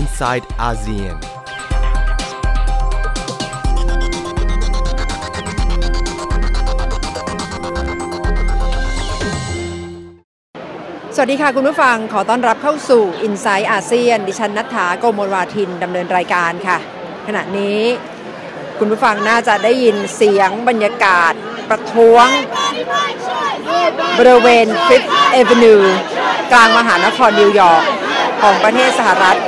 inside ASEAN.สวัสดีค่ะคุณผู้ฟังขอต้อนรับเข้าสู่ Inside ASEAN ดิฉันณัฐฐา โกมลวาทินดำเนินรายการค่ะขณะนี้คุณผู้ฟังน่าจะได้ยินเสียงบรรยากาศประท้วงบริเวณ Fifth Avenue กลางมหานครนิวยอร์กของประเทศสหรัฐ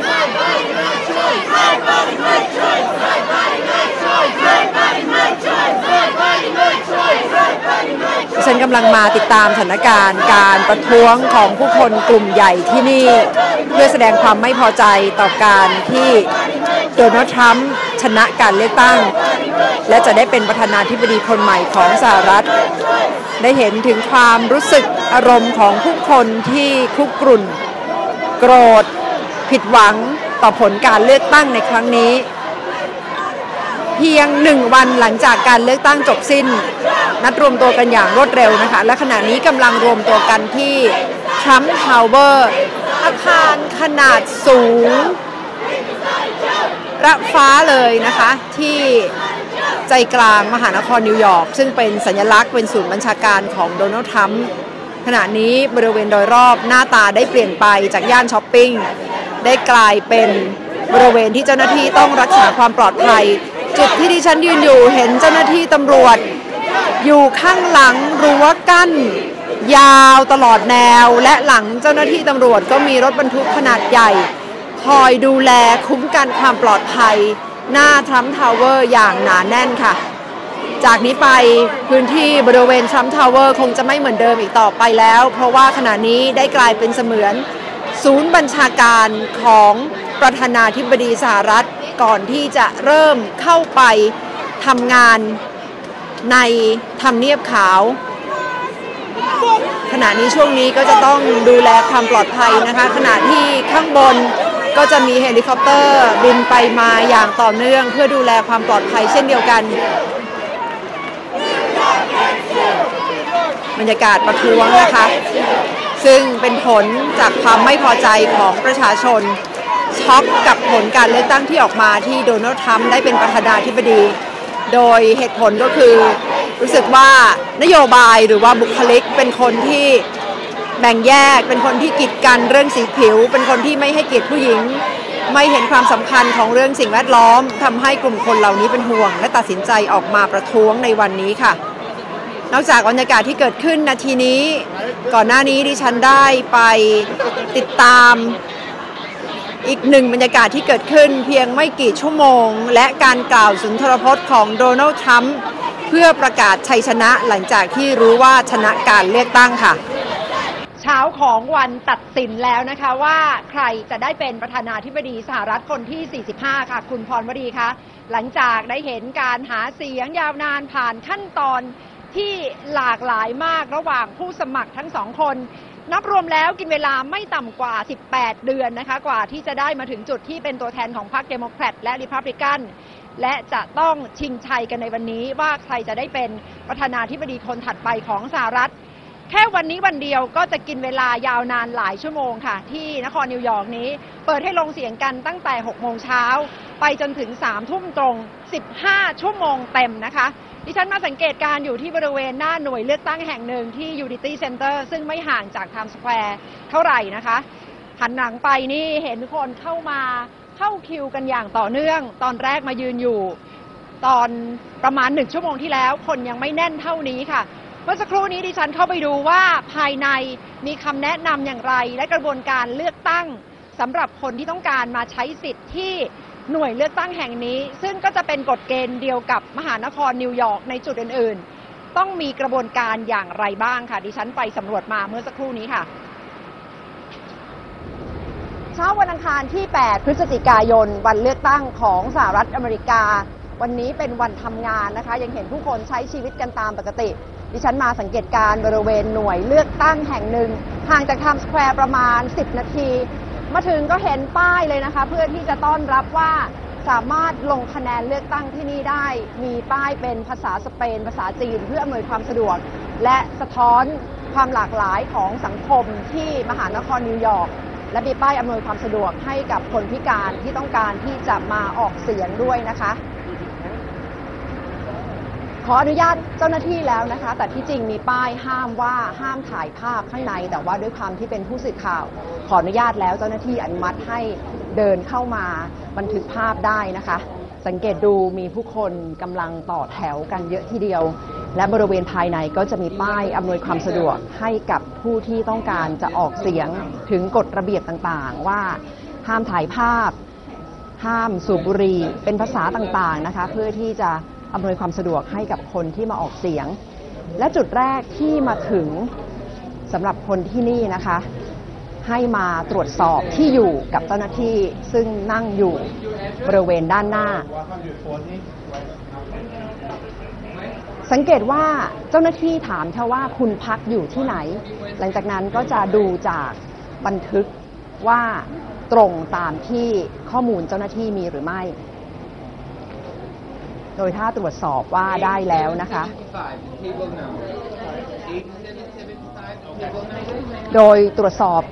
ฉันกำลังมาติดตามสถานการณ์การประท้วงของผู้คนกลุ่มใหญ่ที่นี่เพื่อแสดงความไม่พอใจต่อการที่โดนัลด์ทรัมป์ชนะการเลือกตั้งและจะได้เป็นประธานาธิบดีคนใหม่ของสหรัฐได้เห็นถึงความรู้สึกอารมณ์ของผู้คนที่คุกรุ่นโกรธผิดหวังต่อผลการเลือกตั้งในครั้งนี้เพียง1วันหลังจากการเลือกตั้งจบสิ้นนัดรวมตัวกันอย่างรวดเร็วนะคะและขณะนี้กำลังรวมตัวกันที่ทรัมป์ทาวเวอร์อาคารขนาดสูงระฟ้าเลยนะคะที่ใจกลางมหานครนิวยอร์กซึ่งเป็นสัญลักษณ์เป็นศูนย์บัญชาการของโดนัลด์ทรัมป์ขณะนี้บริเวณโดยรอบหน้าตาได้เปลี่ยนไปจากย่านช้อปปิ้งได้กลายเป็นบริเวณที่เจ้าหน้าที่ต้องรักษาความปลอดภัยจุดที่ดิฉันยืนอยู่เห็นเจ้าหน้าที่ตำรวจอยู่ข้างหลังรั้วกั้นยาวตลอดแนวและหลังเจ้าหน้าที่ตำรวจก็มีรถบรรทุกขนาดใหญ่คอยดูแลคุ้มกันความปลอดภัยหน้าทรัมป์ทาวเวอร์อย่างหนาแน่นค่ะจากนี้ไปพื้นที่บริเวณทรัมป์ทาวเวอร์คงจะไม่เหมือนเดิมอีกต่อไปแล้วเพราะว่าขณะนี้ได้กลายเป็นเสมือนศูนย์บัญชาการของประธานาธิบดีสหรัฐก่อนที่จะเริ่มเข้าไปทำงานในทำเนียบขาวขณะนี้ช่วงนี้ก็จะต้องดูแลความปลอดภัยนะคะขณะที่ข้างบนก็จะมีเฮลิคอปเตอร์บินไปมาอย่างต่อเนื่องเพื่อดูแลความปลอดภัยเช่นเดียวกันบรรยากาศประท้วงนะคะซึ่งเป็นผลจากความไม่พอใจของประชาชนช็อกกับผลการเลือกตั้งที่ออกมาที่โดนัลด์ทรัมป์ได้เป็นประธานาธิบดีโดยเหตุผลก็คือรู้สึกว่านโยบายหรือว่าบุคลิกเป็นคนที่แบ่งแยกเป็นคนที่กีดกันเรื่องสีผิวเป็นคนที่ไม่ให้เกียรติผู้หญิงไม่เห็นความสำคัญของเรื่องสิ่งแวดล้อมทำให้กลุ่มคนเหล่านี้เป็นห่วงและตัดสินใจออกมาประท้วงในวันนี้ค่ะนอกจากบรรยากาศที่เกิดขึ้นนาทีนี้ก่อนหน้านี้ดิฉันได้ไปติดตามอีกหนึ่งบรรยากาศที่เกิดขึ้นเพียงไม่กี่ชั่วโมงและการกล่าวสุนทรพจน์ของโดนัลด์ทรัมป์เพื่อประกาศชัยชนะหลังจากที่รู้ว่าชนะการเลือกตั้งค่ะเช้าของวันตัดสินแล้วนะคะว่าใครจะได้เป็นประธานาธิบดีสหรัฐคนที่45ค่ะคุณพรวดีคะหลังจากได้เห็นการหาเสียงยาวนานผ่านขั้นตอนที่หลากหลายมากระหว่างผู้สมัครทั้งสองคนนับรวมแล้วกินเวลาไม่ต่ำกว่า18เดือนนะคะกว่าที่จะได้มาถึงจุดที่เป็นตัวแทนของพรรคเดโมแครตและรีพับลิกันและจะต้องชิงชัยกันในวันนี้ว่าใครจะได้เป็นประธานาธิบดีคนถัดไปของสหรัฐแค่วันนี้วันเดียวก็จะกินเวลายาวนานหลายชั่วโมงค่ะที่นครนิวยอร์กนี้เปิดให้ลงเสียงกันตั้งแต่ 6 โมงเช้าไปจนถึง 3 ทุ่มตรง15ชั่วโมงเต็มนะคะดิฉันมาสังเกตการอยู่ที่บริเวณหน้าหน่วยเลือกตั้งแห่งหนึ่งที่ Unity Center ซึ่งไม่ห่างจาก Times Square เท่าไหร่นะคะหันหลังไปนี่เห็นคนเข้ามาเข้าคิวกันอย่างต่อเนื่องตอนแรกมายืนอยู่ตอนประมาณ1ชั่วโมงที่แล้วคนยังไม่แน่นเท่านี้ค่ะเมื่อสักครู่นี้ดิฉันเข้าไปดูว่าภายในมีคำแนะนำอย่างไรและกระบวนการเลือกตั้งสำหรับคนที่ต้องการมาใช้สิทธิ์ที่หน่วยเลือกตั้งแห่งนี้ซึ่งก็จะเป็นกฎเกณฑ์เดียวกับมหานครนิวยอร์กในจุดอื่นๆต้องมีกระบวนการอย่างไรบ้างค่ะดิฉันไปสำรวจมาเมื่อสักครู่นี้ค่ะเช้าวันอังคารที่8พฤศจิกายนวันเลือกตั้งของสหรัฐอเมริกาวันนี้เป็นวันทำงานนะคะยังเห็นผู้คนใช้ชีวิตกันตามปกติดิฉันมาสังเกตการบริเวณหน่วยเลือกตั้งแห่งหนึ่งห่างจากไทม์สแควร์ประมาณ10นาทีมาถึงก็เห็นป้ายเลยนะคะเพื่อที่จะต้อนรับว่าสามารถลงคะแนนเลือกตั้งที่นี่ได้มีป้ายเป็นภาษาสเปนภาษาจีนเพื่ออำนวยความสะดวกและสะท้อนความหลากหลายของสังคมที่มหานครนิวยอร์ก และมีป้ายอำนวยความสะดวกให้กับคนพิการที่ต้องการที่จะมาออกเสียงด้วยนะคะขออนุญาตเจ้าหน้าที่แล้วนะคะแต่ที่จริงมีป้ายห้ามว่าห้ามถ่ายภาพข้างในแต่ว่าด้วยความที่เป็นผู้สื่อข่าวขออนุญาตแล้วเจ้าหน้าที่อนุมัติให้เดินเข้ามาบันทึกภาพได้นะคะสังเกตดูมีผู้คนกำลังต่อแถวกันเยอะทีเดียวและบริเวณภายในก็จะมีป้ายอำนวยความสะดวกให้กับผู้ที่ต้องการจะออกเสียงถึงกฎระเบียบต่างๆว่าห้ามถ่ายภาพห้ามสูบบุหรี่เป็นภาษาต่างๆนะคะเพื่อที่จะอำนวยความสะดวกให้กับคนที่มาออกเสียงและจุดแรกที่มาถึงสำหรับคนที่นี่นะคะให้มาตรวจสอบที่อยู่กับเจ้าหน้าที่ซึ่งนั่งอยู่บริเวณด้านหน้าสังเกตว่าเจ้าหน้าที่ถามเขาว่าคุณพักอยู่ที่ไหนหลังจากนั้นก็จะดูจากบันทึกว่าตรงตามที่ข้อมูลเจ้าหน้าที่มีหรือไม่โดยถ้าตรวจสอบว่าได้แล้วนะคะโดยตรวจสอบ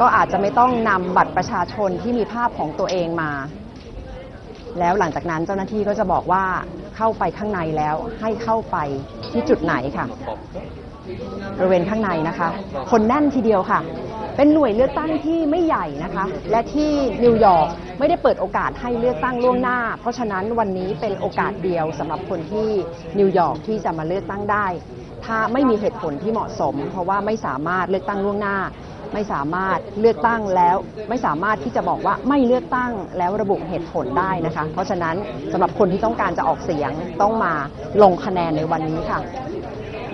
ก็อาจจะไม่ต้องนำบัตรประชาชนที่มีภาพของตัวเองมาแล้วหลังจากนั้นเจ้าหน้าที่ก็จะบอกว่าเข้าไปข้างในแล้วให้เข้าไปที่จุดไหนค่ะบริเวณข้างในนะคะคนแน่นทีเดียวค่ะเป็นหน่วยเลือกตั้งที่ไม่ใหญ่นะคะและที่นิวยอร์กไม่ได้เปิดโอกาสให้เลือกตั้งล่วงหน้าเพราะฉะนั้นวันนี้เป็นโอกาสเดียวสำหรับคนที่นิวยอร์กที่จะมาเลือกตั้งได้ถ้าไม่มีเหตุผลที่เหมาะสมเพราะว่าไม่สามารถเลือกตั้งล่วงหน้าไม่สามารถเลือกตั้งแล้วไม่สามารถที่จะบอกว่าไม่เลือกตั้งแล้วระบุเหตุผลได้นะคะเพราะฉะนั้นสำหรับคนที่ต้องการจะออกเสียงต้องมาลงคะแนนในวันนี้ค่ะ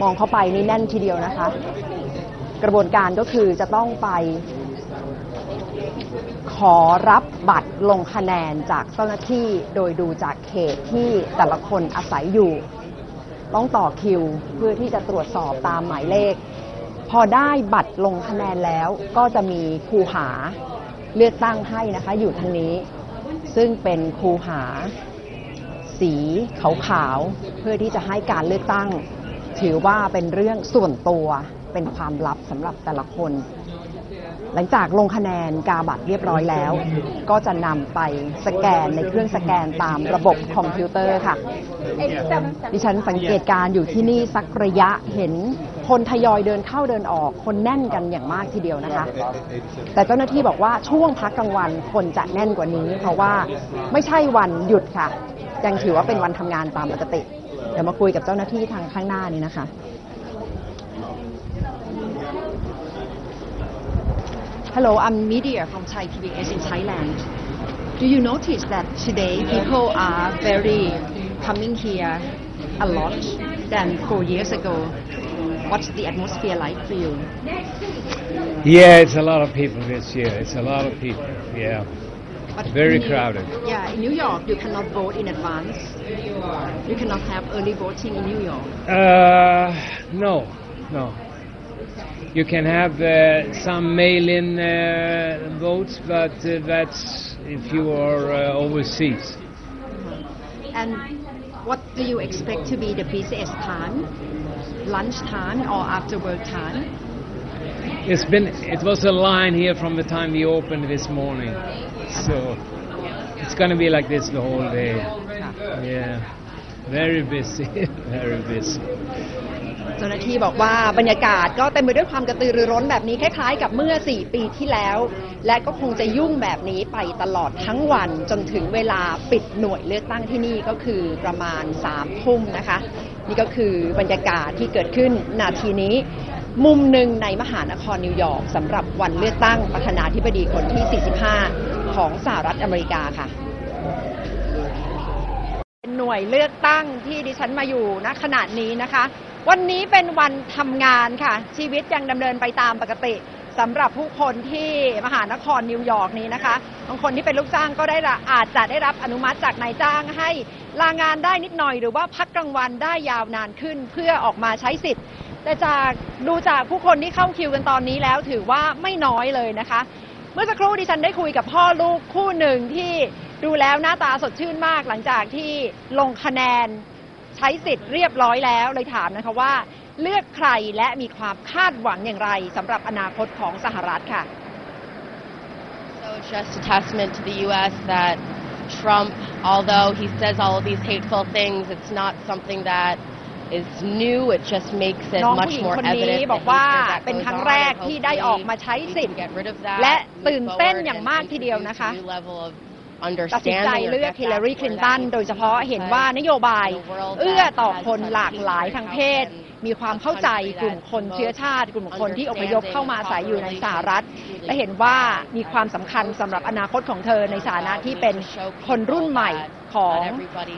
มองเข้าไปนี่แน่นทีเดียวนะคะกระบวนการก็คือจะต้องไปขอรับบัตรลงคะแนนจากเจ้าหน้าที่โดยดูจากเขตที่แต่ละคนอาศัยอยู่ต้องต่อคิวเพื่อที่จะตรวจสอบตามหมายเลขพอได้บัตรลงคะแนนแล้วก็จะมีคูหาเลือกตั้งให้นะคะอยู่ทางนี้ซึ่งเป็นคูหาสีขาวๆเพื่อที่จะให้การเลือกตั้งถือว่าเป็นเรื่องส่วนตัวเป็นความลับสำหรับแต่ละคนหลังจากลงคะแนนกาบัตรเรียบร้อยแล้วก็จะนำไปสแกนในเครื่องสแกนตามระบบคอมพิวเตอร์ค่ะดิฉันสังเกตการอยู่ที่นี่สักระยะเห็นคนทยอยเดินเข้าเดินออกคนแน่นกันอย่างมากทีเดียวนะคะแต่เจ้าหน้าที่บอกว่าช่วงพักกลางวันคนจะแน่นกว่านี้เพราะว่าไม่ใช่วันหยุดค่ะยังถือว่าเป็นวันทำงานตามปกติเดี๋ยวมาคุยกับเจ้าหน้าที่ทางข้างหน้านี้นะคะHello, I'm media from Thai PBS in Thailand. Do you notice that today people are very coming here a lot than 4 years ago? What's the atmosphere like for you? Yeah, it's a lot of people this year. It's a lot of people. Yeah, but very crowded. Yeah, in New York, you cannot vote in advance. You cannot have early voting in New York. No.You can have some mail-in votes, but that's if you are overseas. And what do you expect to be the busiest time? Lunch time or after work time? It was a line here from the time we opened this morning, so it's going to be like this the whole day. Yeah, very busy, very busy.เจ้าหน้าที่บอกว่าบรรยากาศก็เต็มไปด้วยความกระตือรือร้นแบบนี้คล้ายๆกับเมื่อ4 ปีที่แล้วและก็คงจะยุ่งแบบนี้ไปตลอดทั้งวันจนถึงเวลาปิดหน่วยเลือกตั้งที่นี่ก็คือประมาณ 3 ทุ่มนะคะนี่ก็คือบรรยากาศที่เกิดขึ้นนาทีนี้มุมหนึ่งในมหานครนิวยอร์กสำหรับวันเลือกตั้งประธานาธิบดีคนที่ 45 ของสหรัฐอเมริกาค่ะเป็นหน่วยเลือกตั้งที่ดิฉันมาอยู่ณขณะนี้นะคะวันนี้เป็นวันทำงานค่ะชีวิตยังดำเนินไปตามปกติสำหรับผู้คนที่มหานครนิวยอร์กนี้นะคะบางคนที่เป็นลูกจ้างก็ได้อาจจะได้รับอนุมัติจากนายจ้างให้ลางานได้นิดหน่อยหรือว่าพักกลางวันได้ยาวนานขึ้นเพื่อออกมาใช้สิทธิ์แต่จากดูจากผู้คนที่เข้าคิวกันตอนนี้แล้วถือว่าไม่น้อยเลยนะคะเมื่อสักครู่ดิฉันได้คุยกับพ่อลูกคู่หนึ่งที่ดูแล้วหน้าตาสดชื่นมากหลังจากที่ลงคะแนนใช้สิทธิ์เรียบร้อยแล้วเลยถามนะคะว่าเลือกใครและมีความคาดหวังอย่างไรสำหรับอนาคตของสหรัฐค่ะ So it's just a testament to the U.S. that Trump, although he says all of these hateful things, it's not something that is new. It just makes it much more evident that that goes on. And hopefully we can get rid of that, move forward, and increase the new level of ตัดสินใจเลือก Hillary Clinton โดยเฉพาะเห็นว่านโยบายเอื้อต่อคนหลากหลายทางเพศมีความเข้าใจกลุ่มคนเชื้อชาติกลุ่มคนที่อพยพเข้ามาอาศัยอยู่ในสหรัฐและเห็นว่ามีความสำคัญสำหรับอนาคตของเธอในฐานะที่เป็นคนรุ่นใหม่ของ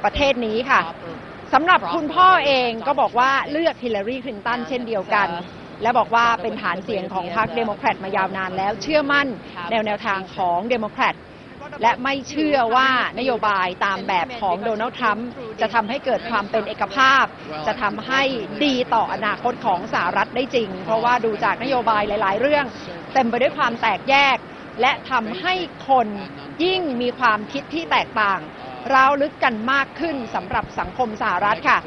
ประเทศนี้ค่ะสำหรับคุณพ่อเองก็บอกว่าเลือก Hillary Clinton เช่นเดียวกันและบอกว่าเป็นฐานเสียงของพรรคเดโมแครตมายาวนานแล้วเชื่อมั่นแนวทางของเดโมแครตและไม่เชื่อว่านโยบายตามแบบของโดนัลด์ทรัมป์จะทำให้เกิดความเป็นเอกภาพจะทำให้ดีต่ออนาคตของสหรัฐได้จริงเพราะว่าดูจากนโยบายหลายๆเรื่องเต็มไปด้วยความแตกแยกและทำให้คนยิ่งมีความคิดที่แตกต่างร้าวลึกกันมากขึ้นสำหรับสังคมสหรัฐค่ะ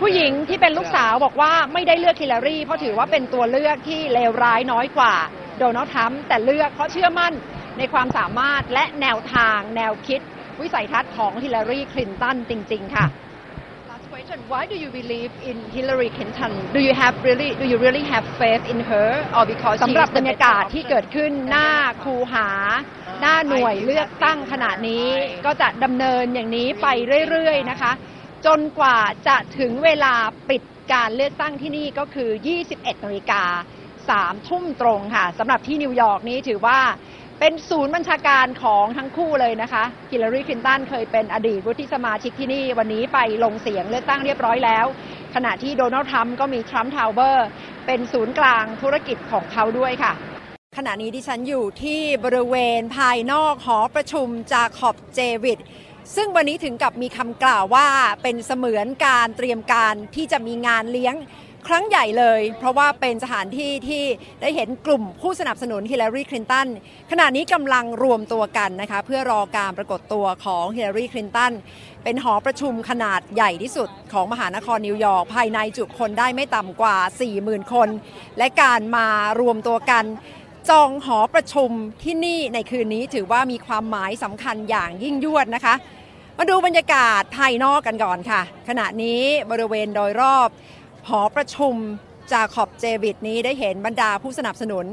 ผู้หญิงที่เป็นลูกสาวบอกว่าไม่ได้เลือกฮิลลารีเพราะถือว่าเป็นตัวเลือกที่เลวร้ายน้อยกว่าโดนัลด์ทรัมป์แต่เลือกเพราะเชื่อมั่นในความสามารถและแนวทางแนวคิดวิสัยทัศน์ของฮิลลารีคลินตันจริงๆค่ะ Last question Why do you believe in Hillary Clinton Do you really have faith in her or because สำหรับบรรยากาศที่เกิดขึ้นหน้าคูหาหน้าหน่วยเลือกตั้งขณะนี้ก็จะดำเนินอย่างนี้ไปเรื่อยๆนะคะจนกว่าจะถึงเวลาปิดการเลือกตั้งที่นี่ก็คือ 21:00 น. 3 ทุ่มตรงค่ะสำหรับที่นิวยอร์กนี้ถือว่าเป็นศูนย์บัญชาการของทั้งคู่เลยนะคะฮิลลารีคลินตันเคยเป็นอดีตวุฒิสมาชิกที่นี่วันนี้ไปลงเสียงเลือกตั้งเรียบร้อยแล้วขณะที่โดนัลด์ทรัมป์ก็มีทรัมป์ทาวเวอร์เป็นศูนย์กลางธุรกิจของเขาด้วยค่ะขณะนี้ดิฉันอยู่ที่บริเวณภายนอกหอประชุมจาคอบเจวิตซึ่งวันนี้ถึงกับมีคำกล่าวว่าเป็นเสมือนการเตรียมการที่จะมีงานเลี้ยงครั้งใหญ่เลยเพราะว่าเป็นสถานที่ที่ได้เห็นกลุ่มผู้สนับสนุนฮิลลารีคลินตันขณะนี้กำลังรวมตัวกันนะคะเพื่อรอการปรากฏตัวของฮิลลารีคลินตันเป็นหอประชุมขนาดใหญ่ที่สุดของมหานครนิวยอร์กภายในจุคนได้ไม่ต่ำกว่า 40,000 คนและการมารวมตัวกันจองหอประชุมที่นี่ในคืนนี้ถือว่ามีความหมายสำคัญอย่างยิ่งยวดนะคะมาดูบรรยากาศภายนอกกันก่อนค่ะขณะนี้บริเวณโดยรอบหอประชุมจาคอบเจวิตนี้ได้เห็นบรรดาผู้สนับสนุน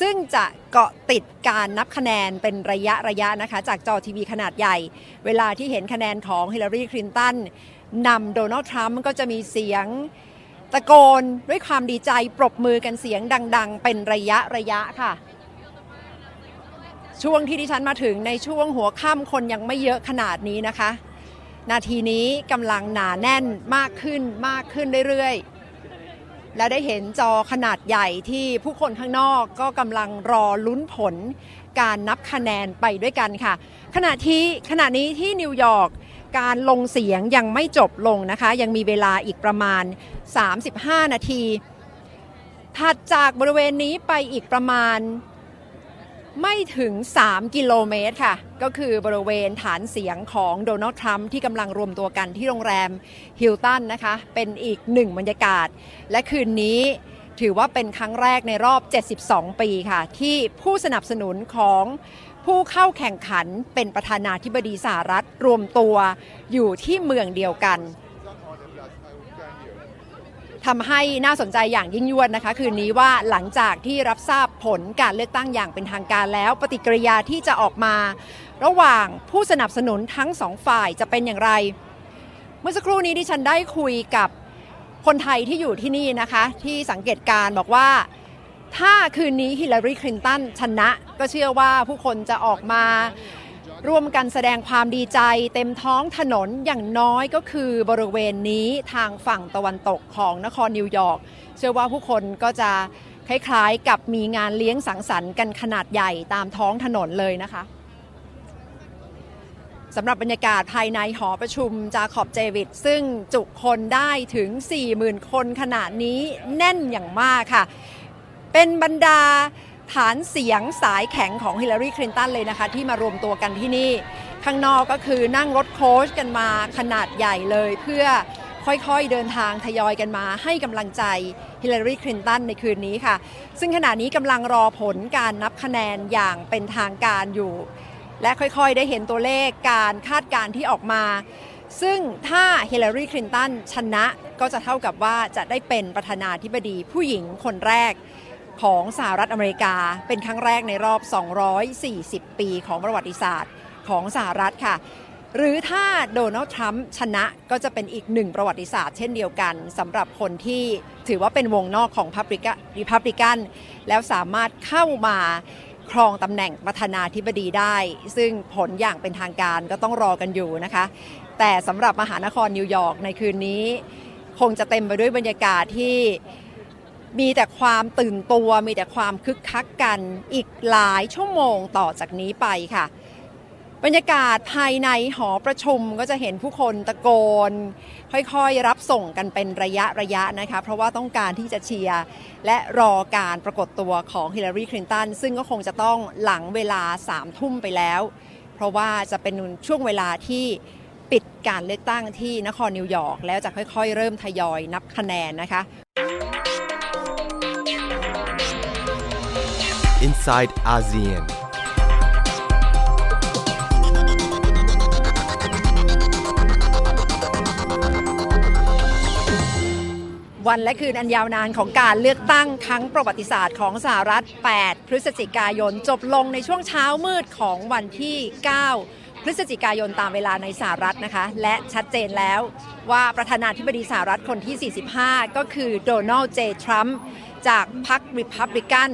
ซึ่งจะเกาะติดการนับคะแนนเป็นระยะนะคะจากจอทีวีขนาดใหญ่เวลาที่เห็นคะแนนของฮิลลารีคลินตันนำโดนัลด์ทรัมป์ก็จะมีเสียงตะโกนด้วยความดีใจปรบมือกันเสียงดังๆเป็นระยะค่ะช่วงที่ดิฉันมาถึงในช่วงหัวค่ำคนยังไม่เยอะขนาดนี้นะคะนาทีนี้กำลังหนาแน่นมากขึ้นเรื่อยๆและได้เห็นจอขนาดใหญ่ที่ผู้คนข้างนอกก็กำลังรอลุ้นผลการนับคะแนนไปด้วยกันค่ะขณะนี้ที่นิวยอร์กการลงเสียงยังไม่จบลงนะคะยังมีเวลาอีกประมาณ35นาทีถัดจากบริเวณนี้ไปอีกประมาณไม่ถึง3กิโลเมตรค่ะก็คือบริเวณฐานเสียงของโดนัลด์ทรัมป์ที่กำลังรวมตัวกันที่โรงแรมฮิลตันนะคะเป็นอีกหนึ่งบรรยากาศและคืนนี้ถือว่าเป็นครั้งแรกในรอบ72ปีค่ะที่ผู้สนับสนุนของผู้เข้าแข่งขันเป็นประธานาธิบดีสหรัฐรวมตัวอยู่ที่เมืองเดียวกันทำให้น่าสนใจอย่างยิ่งยวดนะคะคืนนี้ว่าหลังจากที่รับทราบผลการเลือกตั้งอย่างเป็นทางการแล้วปฏิกิริยาที่จะออกมาระหว่างผู้สนับสนุนทั้งสองฝ่ายจะเป็นอย่างไรเมื่อสักครู่นี้ที่ฉันได้คุยกับคนไทยที่อยู่ที่นี่นะคะที่สังเกตการบอกว่าถ้าคืนนี้ฮิลลารีคลินตันชนะก็เชื่อว่าผู้คนจะออกมาร่วมกันแสดงความดีใจเต็มท้องถนนอย่างน้อยก็คือบริเวณนี้ทางฝั่งตะวันตกของนครนิวยอร์กเชื่อว่าผู้คนก็จะคล้ายๆกับมีงานเลี้ยงสังสรรค์กันขนาดใหญ่ตามท้องถนนเลยนะคะสำหรับบรรยากาศภายในหอประชุมจาคอบเจวิตซึ่งจุคนได้ถึง 40,000 คนขณะนี้แน่นอย่างมากค่ะเป็นบรรดาฐานเสียงสายแข็งของฮิลลารีคลินตันเลยนะคะที่มารวมตัวกันที่นี่ข้างนอกก็คือนั่งรถโค้ชกันมาขนาดใหญ่เลยเพื่อ ค่อยๆเดินทางทยอยกันมาให้กำลังใจ Hillary Clinton ในคืนนี้ค่ะซึ่งขณะนี้กำลังรอผลการนับคะแนนอย่างเป็นทางการอยู่และค่อยๆได้เห็นตัวเลขการคาดการณ์ที่ออกมาซึ่งถ้า Hillary Clinton ชนะก็จะเท่ากับว่าจะได้เป็นประธานาธิบดีผู้หญิงคนแรกของสหรัฐอเมริกาเป็นครั้งแรกในรอบ240ปีของประวัติศาสตร์ของสหรัฐค่ะหรือถ้าโดนัลด์ทรัมป์ชนะก็จะเป็นอีกหนึ่งประวัติศาสตร์เช่นเดียวกันสำหรับคนที่ถือว่าเป็นวงนอกของรีพับลิกันแล้วสามารถเข้ามาครองตำแหน่งประธานาธิบดีได้ซึ่งผลอย่างเป็นทางการก็ต้องรอกันอยู่นะคะแต่สำหรับมหานครนิวยอร์กในคืนนี้คงจะเต็มไปด้วยบรรยากาศที่มีแต่ความตื่นตัวมีแต่ความคึกคักกันอีกหลายชั่วโมงต่อจากนี้ไปค่ะบรรยากาศภายในหอประชุมก็จะเห็นผู้คนตะโกนค่อยๆรับส่งกันเป็นระยะนะคะเพราะว่าต้องการที่จะเชียร์และรอการปรากฏตัวของฮิลลารีคลินตันซึ่งก็คงจะต้องหลังเวลา 3 ทุ่มไปแล้วเพราะว่าจะเป็นช่วงเวลาที่ปิดการเลือกตั้งที่นครนิวยอร์กแล้วจะค่อยๆเริ่มทยอยนับคะแนนนะคะInside ASEANวันและคืนอันยาวนานของการเลือกตั้งครั้งประวัติศาสตร์ของสหรัฐ 8 พฤศจิกายนจบลงในช่วงเช้ามืดของวันที่ 9 พฤศจิกายนตามเวลาในสหรัฐนะคะและชัดเจนแล้วว่าประธานาธิบดีสหรัฐคนที่ 45 ก็คือโดนัลด์ เจ ทรัมป์จากพรรครีพับลิกัน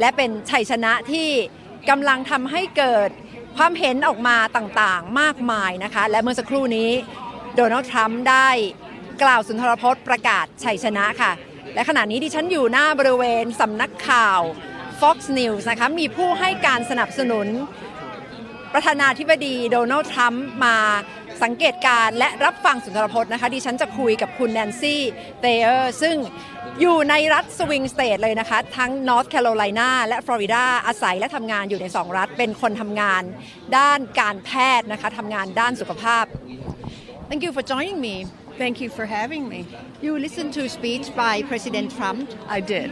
และเป็นชัยชนะที่กำลังทำให้เกิดความเห็นออกมาต่างๆมากมายนะคะและเมื่อสักครู่นี้โดนัลด์ทรัมป์ได้กล่าวสุนทรพจน์ประกาศชัยชนะค่ะและขณะนี้ดิฉันอยู่หน้าบริเวณสำนักข่าว Fox News นะคะมีผู้ให้การสนับสนุนประธานาธิบดีโดนัลด์ทรัมป์มาสังเกตการและรับฟังสุนทรพจน์นะคะดิฉันจะคุยกับคุณ Nancy Thayer ซึ่งอยู่ในรัฐสวิงสเตทเลยนะคะทั้ง North Carolina และ Florida อาศัยและทำงานอยู่ใน2รัฐเป็นคนทำงานด้านการแพทย์นะคะทำงานด้านสุขภาพ Thank you for joining me. Thank you for having me. You listened to speech by President Trump. I did.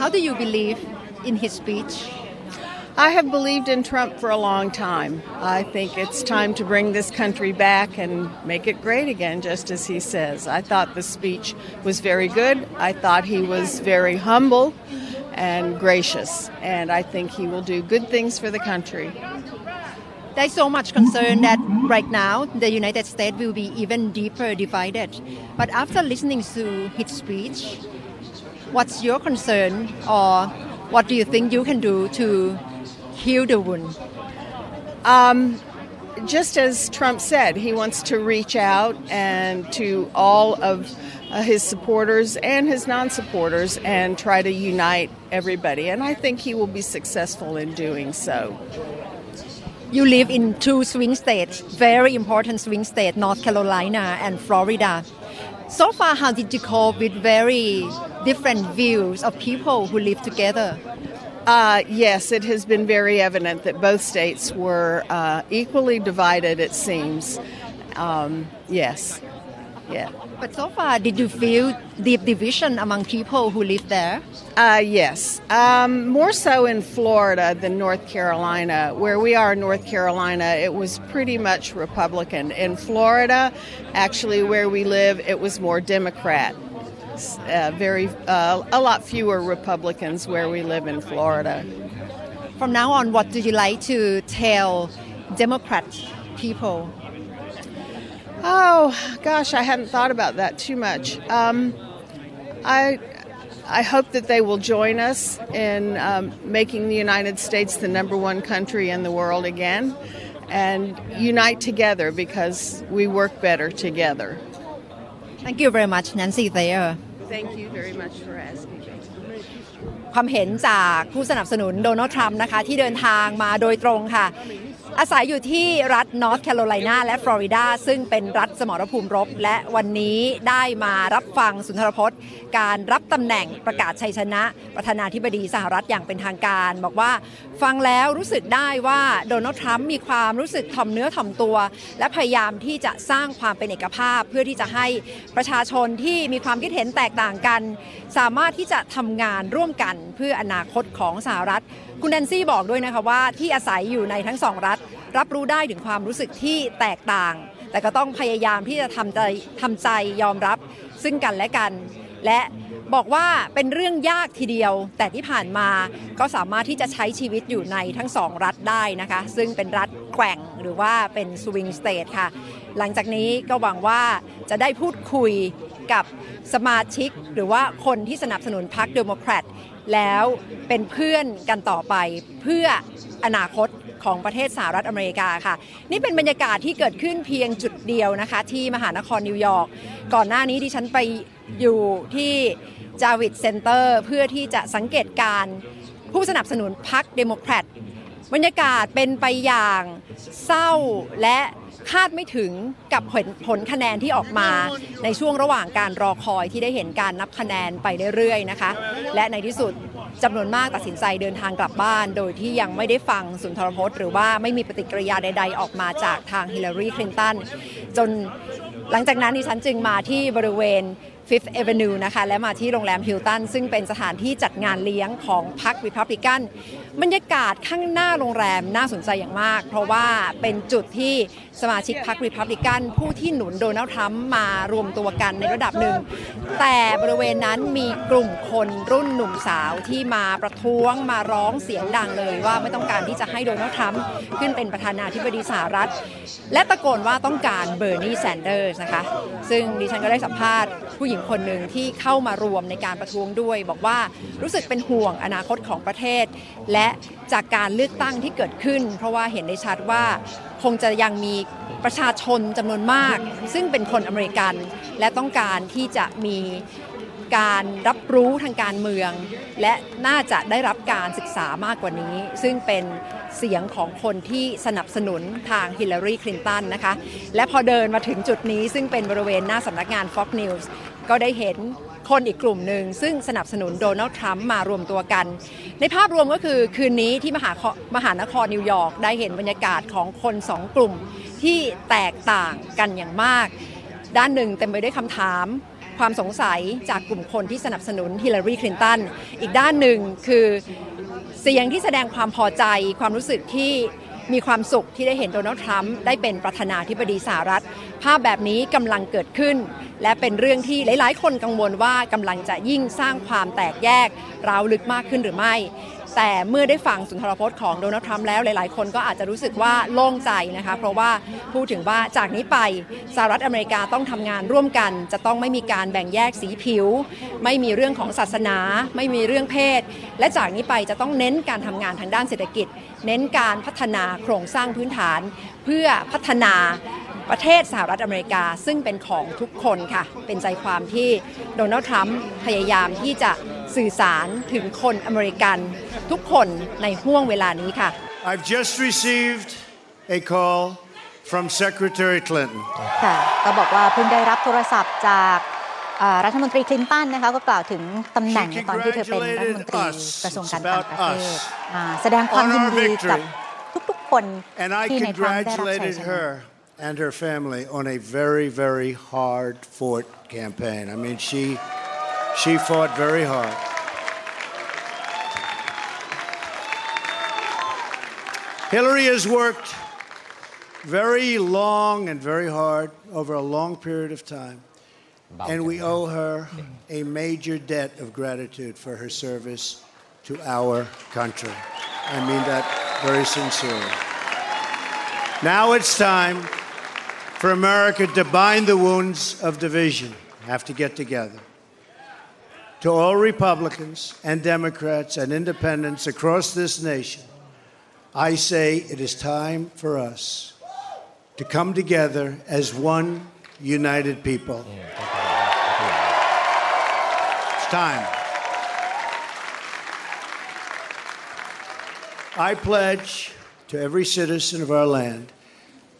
How do you believe in his speech? I have believed in Trump for a long time. I think it's time to bring this country back and make it great again, just as he says. I thought the speech was very good. I thought he was very humble and gracious, and I think he will do good things for the country. There's so much concern that right now the United States will be even deeper divided. But after listening to his speech, what's your concern or what do you think you can do to heal the wound? Just as Trump said, he wants to reach out and to all of his supporters and his non-supporters and try to unite everybody. And I think he will be successful in doing so.You live in two swing states, very important swing states, North Carolina and Florida. So far, how did you cope with very different views of people who live together? Yes, it has been very evident that both states were equally divided, it seems. Yes. Yeah. But so far, did you feel deep division among people who live there? Yes. More so in Florida than North Carolina. Where we are in North Carolina, it was pretty much Republican. In Florida, actually where we live, it was more Democrat. A lot fewer Republicans where we live in Florida. From now on, what do you like to tell Democrat people?Oh, gosh, I hadn't thought about that too much. I hope that they will join us in making the United States the number one country in the world again and unite together because we work better together. Thank you very much, Nancy Thayer. Thank you very much for asking me. ความเห็นจากผู้สนับสนุนโดนัลด์ทรัมป์นะคะที่เดินทางมาโดยตรงค่ะ อาศัยอยู่ที่รัฐ North Carolina และ Florida ซึ่งเป็นรัฐสมรภูมิรบและวันนี้ได้มารับฟังสุนทรพจน์การรับตำแหน่งประกาศชัยชนะประธานาธิบดีสหรัฐอย่างเป็นทางการบอกว่าฟังแล้วรู้สึกได้ว่าโดนัลด์ทรัมป์มีความรู้สึกถ่อมเนื้อถ่อมตัวและพยายามที่จะสร้างความเป็นเอกภาพเพื่อที่จะให้ประชาชนที่มีความคิดเห็นแตกต่างกันสามารถที่จะทำงานร่วมกันเพื่ออนาคตของสหรัฐคุณแนนซี่บอกด้วยนะคะว่าที่อาศัยอยู่ในทั้งสองรัฐรับรู้ได้ถึงความรู้สึกที่แตกต่างแต่ก็ต้องพยายามที่จะทำใจยอมรับซึ่งกันและกันและบอกว่าเป็นเรื่องยากทีเดียวแต่ที่ผ่านมาก็สามารถที่จะใช้ชีวิตอยู่ในทั้งสองรัฐได้นะคะซึ่งเป็นรัฐแกว่งหรือว่าเป็นสวิงสเตทค่ะหลังจากนี้ก็หวังว่าจะได้พูดคุยกับสมาชิกหรือว่าคนที่สนับสนุนพรรคเดโมแครตแล้วเป็นเพื่อนกันต่อไปเพื่ออนาคตของประเทศสหรัฐอเมริกาค่ะนี่เป็นบรรยากาศที่เกิดขึ้นเพียงจุดเดียวนะคะที่มหานครนิวยอร์กก่อนหน้านี้ดิฉันไปอยู่ที่ Javits Center เพื่อที่จะสังเกตการผู้สนับสนุนพรรคเดโมแครตบรรยากาศเป็นไปอย่างเศร้าและคาดไม่ถึงกับผลคะแนนที่ออกมาในช่วงระหว่างการรอคอยที่ได้เห็นการนับคะแนนไปเรื่อยๆนะคะและในที่สุดจำนวนมากตัดสินใจเดินทางกลับบ้านโดยที่ยังไม่ได้ฟังสุนทรพจน์หรือว่าไม่มีปฏิกิริยาใดๆออกมาจากทาง Hillary Clinton จนหลังจากนั้นดิฉันจึงมาที่บริเวณ Fifth Avenue นะคะและมาที่โรงแรมฮิลตันซึ่งเป็นสถานที่จัดงานเลี้ยงของพรรค Republican บรรยากาศข้างหน้าโรงแรมน่าสนใจอย่างมากเพราะว่าเป็นจุดที่สมาชิกพรรค Republican ผู้ที่หนุนโดนัลด์ทรัมป์มารวมตัวกันในระดับหนึ่งแต่บริเวณนั้นมีกลุ่มคนรุ่นหนุ่มสาวที่มาประท้วงมาร้องเสียงดังเลยว่าไม่ต้องการที่จะให้โดนัลด์ทรัมป์ขึ้นเป็นประธานาธิบดีสหรัฐและตะโกนว่าต้องการเบอร์นีแซนเดอร์สนะคะซึ่งดิฉันก็ได้สัมภาษณ์ผู้หญิงคนหนึ่งที่เข้ามารวมในการประท้วงด้วยบอกว่ารู้สึกเป็นห่วงอนาคตของประเทศและจากการเลือกตั้งที่เกิดขึ้นเพราะว่าเห็นได้ชัดว่าคงจะยังมีประชาชนจำนวนมากซึ่งเป็นคนอเมริกันและต้องการที่จะมีการรับรู้ทางการเมืองและน่าจะได้รับการศึกษามากกว่านี้ซึ่งเป็นเสียงของคนที่สนับสนุนทาง Hillary Clinton นะคะและพอเดินมาถึงจุดนี้ซึ่งเป็นบริเวณหน้าสำนักงาน Fox News ก็ได้เห็นคนอีกกลุ่มหนึ่งซึ่งสนับสนุนโดนัลด์ทรัมป์มารวมตัวกันในภาพรวมก็คือคืนนี้ที่มหานครนิวยอร์กได้เห็นบรรยากาศของคนสองกลุ่มที่แตกต่างกันอย่างมากด้านหนึ่งเต็มไปด้วยคำถามความสงสัยจากกลุ่มคนที่สนับสนุนฮิลลารีคลินตันอีกด้านหนึ่งคือเสียงที่แสดงความพอใจความรู้สึกที่มีความสุขที่ได้เห็นโดนัลด์ทรัมป์ได้เป็นประธานาธิบดีสหรัฐภาพแบบนี้กำลังเกิดขึ้นและเป็นเรื่องที่หลายๆคนกังวลว่ากำลังจะยิ่งสร้างความแตกแยกร้าวลึกมากขึ้นหรือไม่แต่เมื่อได้ฟังสุนทรพจน์ของโดนัลด์ทรัมป์แล้วหลายๆคนก็อาจจะรู้สึกว่าโล่งใจนะคะเพราะว่าพูดถึงว่าจากนี้ไปสหรัฐอเมริกาต้องทำงานร่วมกันจะต้องไม่มีการแบ่งแยกสีผิวไม่มีเรื่องของศาสนาไม่มีเรื่องเพศและจากนี้ไปจะต้องเน้นการทำงานทางด้านเศรษฐกิจเน้นการพัฒนาโครงสร้างพื้นฐานเพื่อพัฒนาประเทศสหรัฐอเมริกาซึ่งเป็นของทุกคนค่ะเป็นใจความที่โดนัลด์ทรัมป์พยายามที่จะสื่อสารถึงคนอเมริกันทุกคนในห้วงเวลานี้ค่ะ I've just received a call from Secretary Clinton ค่ะก็บอกว่าเพิ่งได้รับโทรศัพท์จากรัฐมนตรีคลินตันนะคะก็กล่าวถึงตำแหน่งตอนที่เธอเป็นรัฐมนตรีกระทรวงการต่างประเทศแสดงความยินดีกับทุกๆคนที่ในทรัมป์ได้รับชัยชนะand her family on a very hard fought campaign. I mean she fought very hard. Hillary has worked very long and very hard over a long period of time. And we owe her a major debt of gratitude for her service to our country. I mean that very sincerely. Now it's time for America to bind the wounds of division, have to get together. To all Republicans and Democrats and independents across this nation, I say it is time for us to come together as one united people. It's time. I pledge to every citizen of our land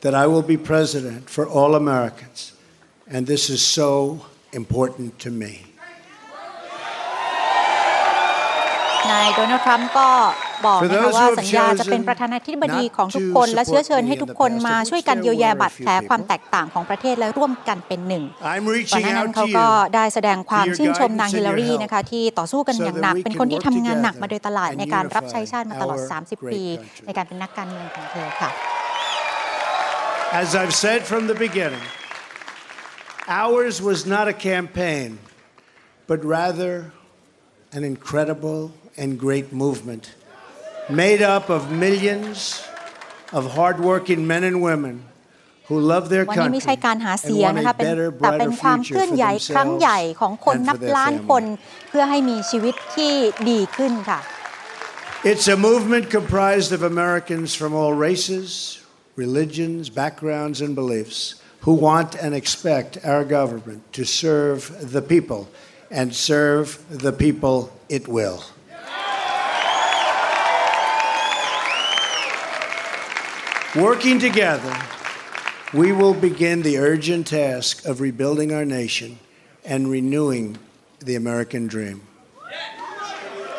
that I will be president for all Americans, and this is so important to me. นายโดนัลด์ทรัมป์ก็บอกนะคะว่าสัญญาจะเป็นประธานาธิบดีของทุกคนและเชื้อเชิญให้ทุกคนมาช่วยกันเยียวยาบาดแผลความแตกต่างของประเทศและร่วมกันเป็นหนึ่งก่อนหน้านั้นเขาก็ได้แสดงความชื่นชมนางฮิลลารีนะคะที่ต่อสู้กันอย่างหนักเป็นคนที่ทำงานหนักมาโดยตลอดในการรับใช้ชาติมาตลอด30ปีในการเป็นนักการเมืองของเธอค่ะ As I've said from the beginning, ours was not a campaign, but rather an incredible and great movement made up of millions of hard-working men and women who love their country and want a better, brighter future for themselves and for their families. It's a movement comprised of Americans from all races, religions, backgrounds, and beliefs who want and expect our government to serve the people, and serve the people it will.Working together, we will begin the urgent task of rebuilding our nation and renewing the American dream.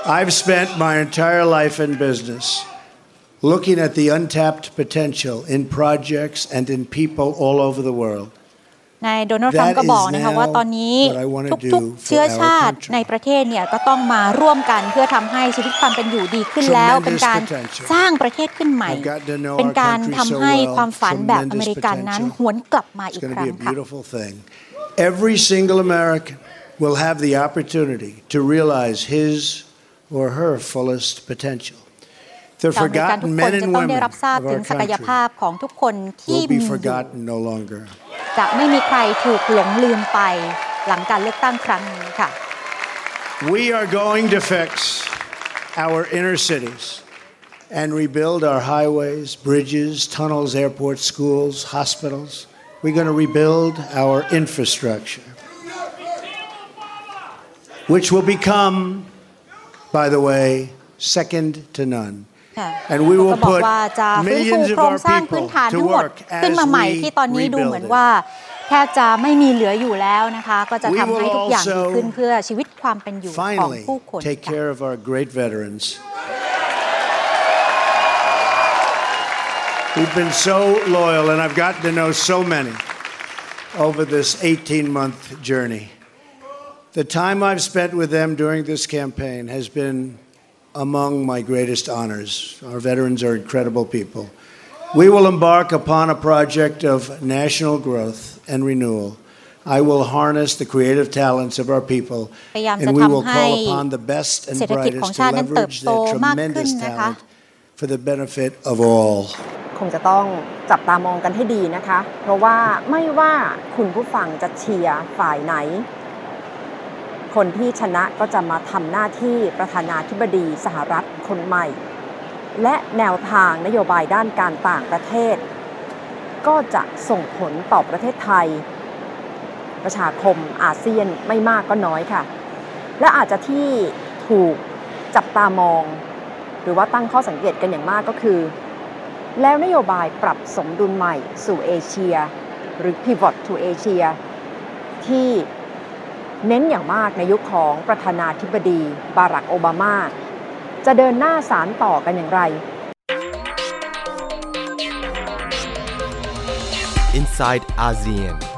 I've spent my entire life in business looking at the untapped potential in projects and in people all over the world.นายโดนัลด์ทรัมป์ก็บอกนะคะว่าตอนนี้ทุกๆเชื้อชาติในประเทศเนี่ยก็ต้องมาร่วมกันเพื่อทำให้ชีวิตความเป็นอยู่ดีขึ้นแล้วเป็นการสร้างประเทศขึ้นใหม่เป็นการทำให้ความฝันแบบอเมริกันนั้นหวนกลับมาอีกครั้งค่ะ Every single American will have the opportunity to realize his or her fullest potential. The forgotten men and women of our country will be forgotten no longer.จะไม่มีใครถูกหลงลืมไปหลังการเลือกตั้งครั้งนี้ค่ะ We are going to fix our inner cities and rebuild our highways, bridges, tunnels, airports, schools, hospitals. We're going to rebuild our infrastructure, which will become, by the way, second to none.And we will put millions of our people to work as we rebuild it. แทบจะไม่มีเหลืออยู่แล้วนะคะก็จะทำให้ทุกอย่างดีขึ้นเพื่อชีวิตความเป็นอยู่ของผู้คน Take care of our great veterans who've been so loyal, and I've gotten to know so many over this 18-month journey. The time I've spent with them during this campaign has been.Among my greatest honors. Our veterans are incredible people. We will embark upon a project of national growth and renewal. I will harness the creative talents of our people, and we will call upon the best and brightest to leverage their tremendous talent for the benefit of all. คงจะต้องจับตามองกันให้ดีนะคะเพราะว่าไม่ว่าคุณผู้ฟังจะเชียร์ฝ่ายไหนคนที่ชนะก็จะมาทำหน้าที่ประธานาธิบดีสหรัฐคนใหม่และแนวทางนโยบายด้านการต่างประเทศก็จะส่งผลต่อประเทศไทยประชาคมอาเซียนไม่มากก็น้อยค่ะและอาจจะที่ถูกจับตามองหรือว่าตั้งข้อสังเกตกันอย่างมากก็คือแล้วนโยบายปรับสมดุลใหม่สู่เอเชียหรือ Pivot to Asia ที่เน้นอย่างมากในยุคของประธานาธิบดีบารักโอบามาจะเดินหน้าสานต่อกันอย่างไร Inside ASEAN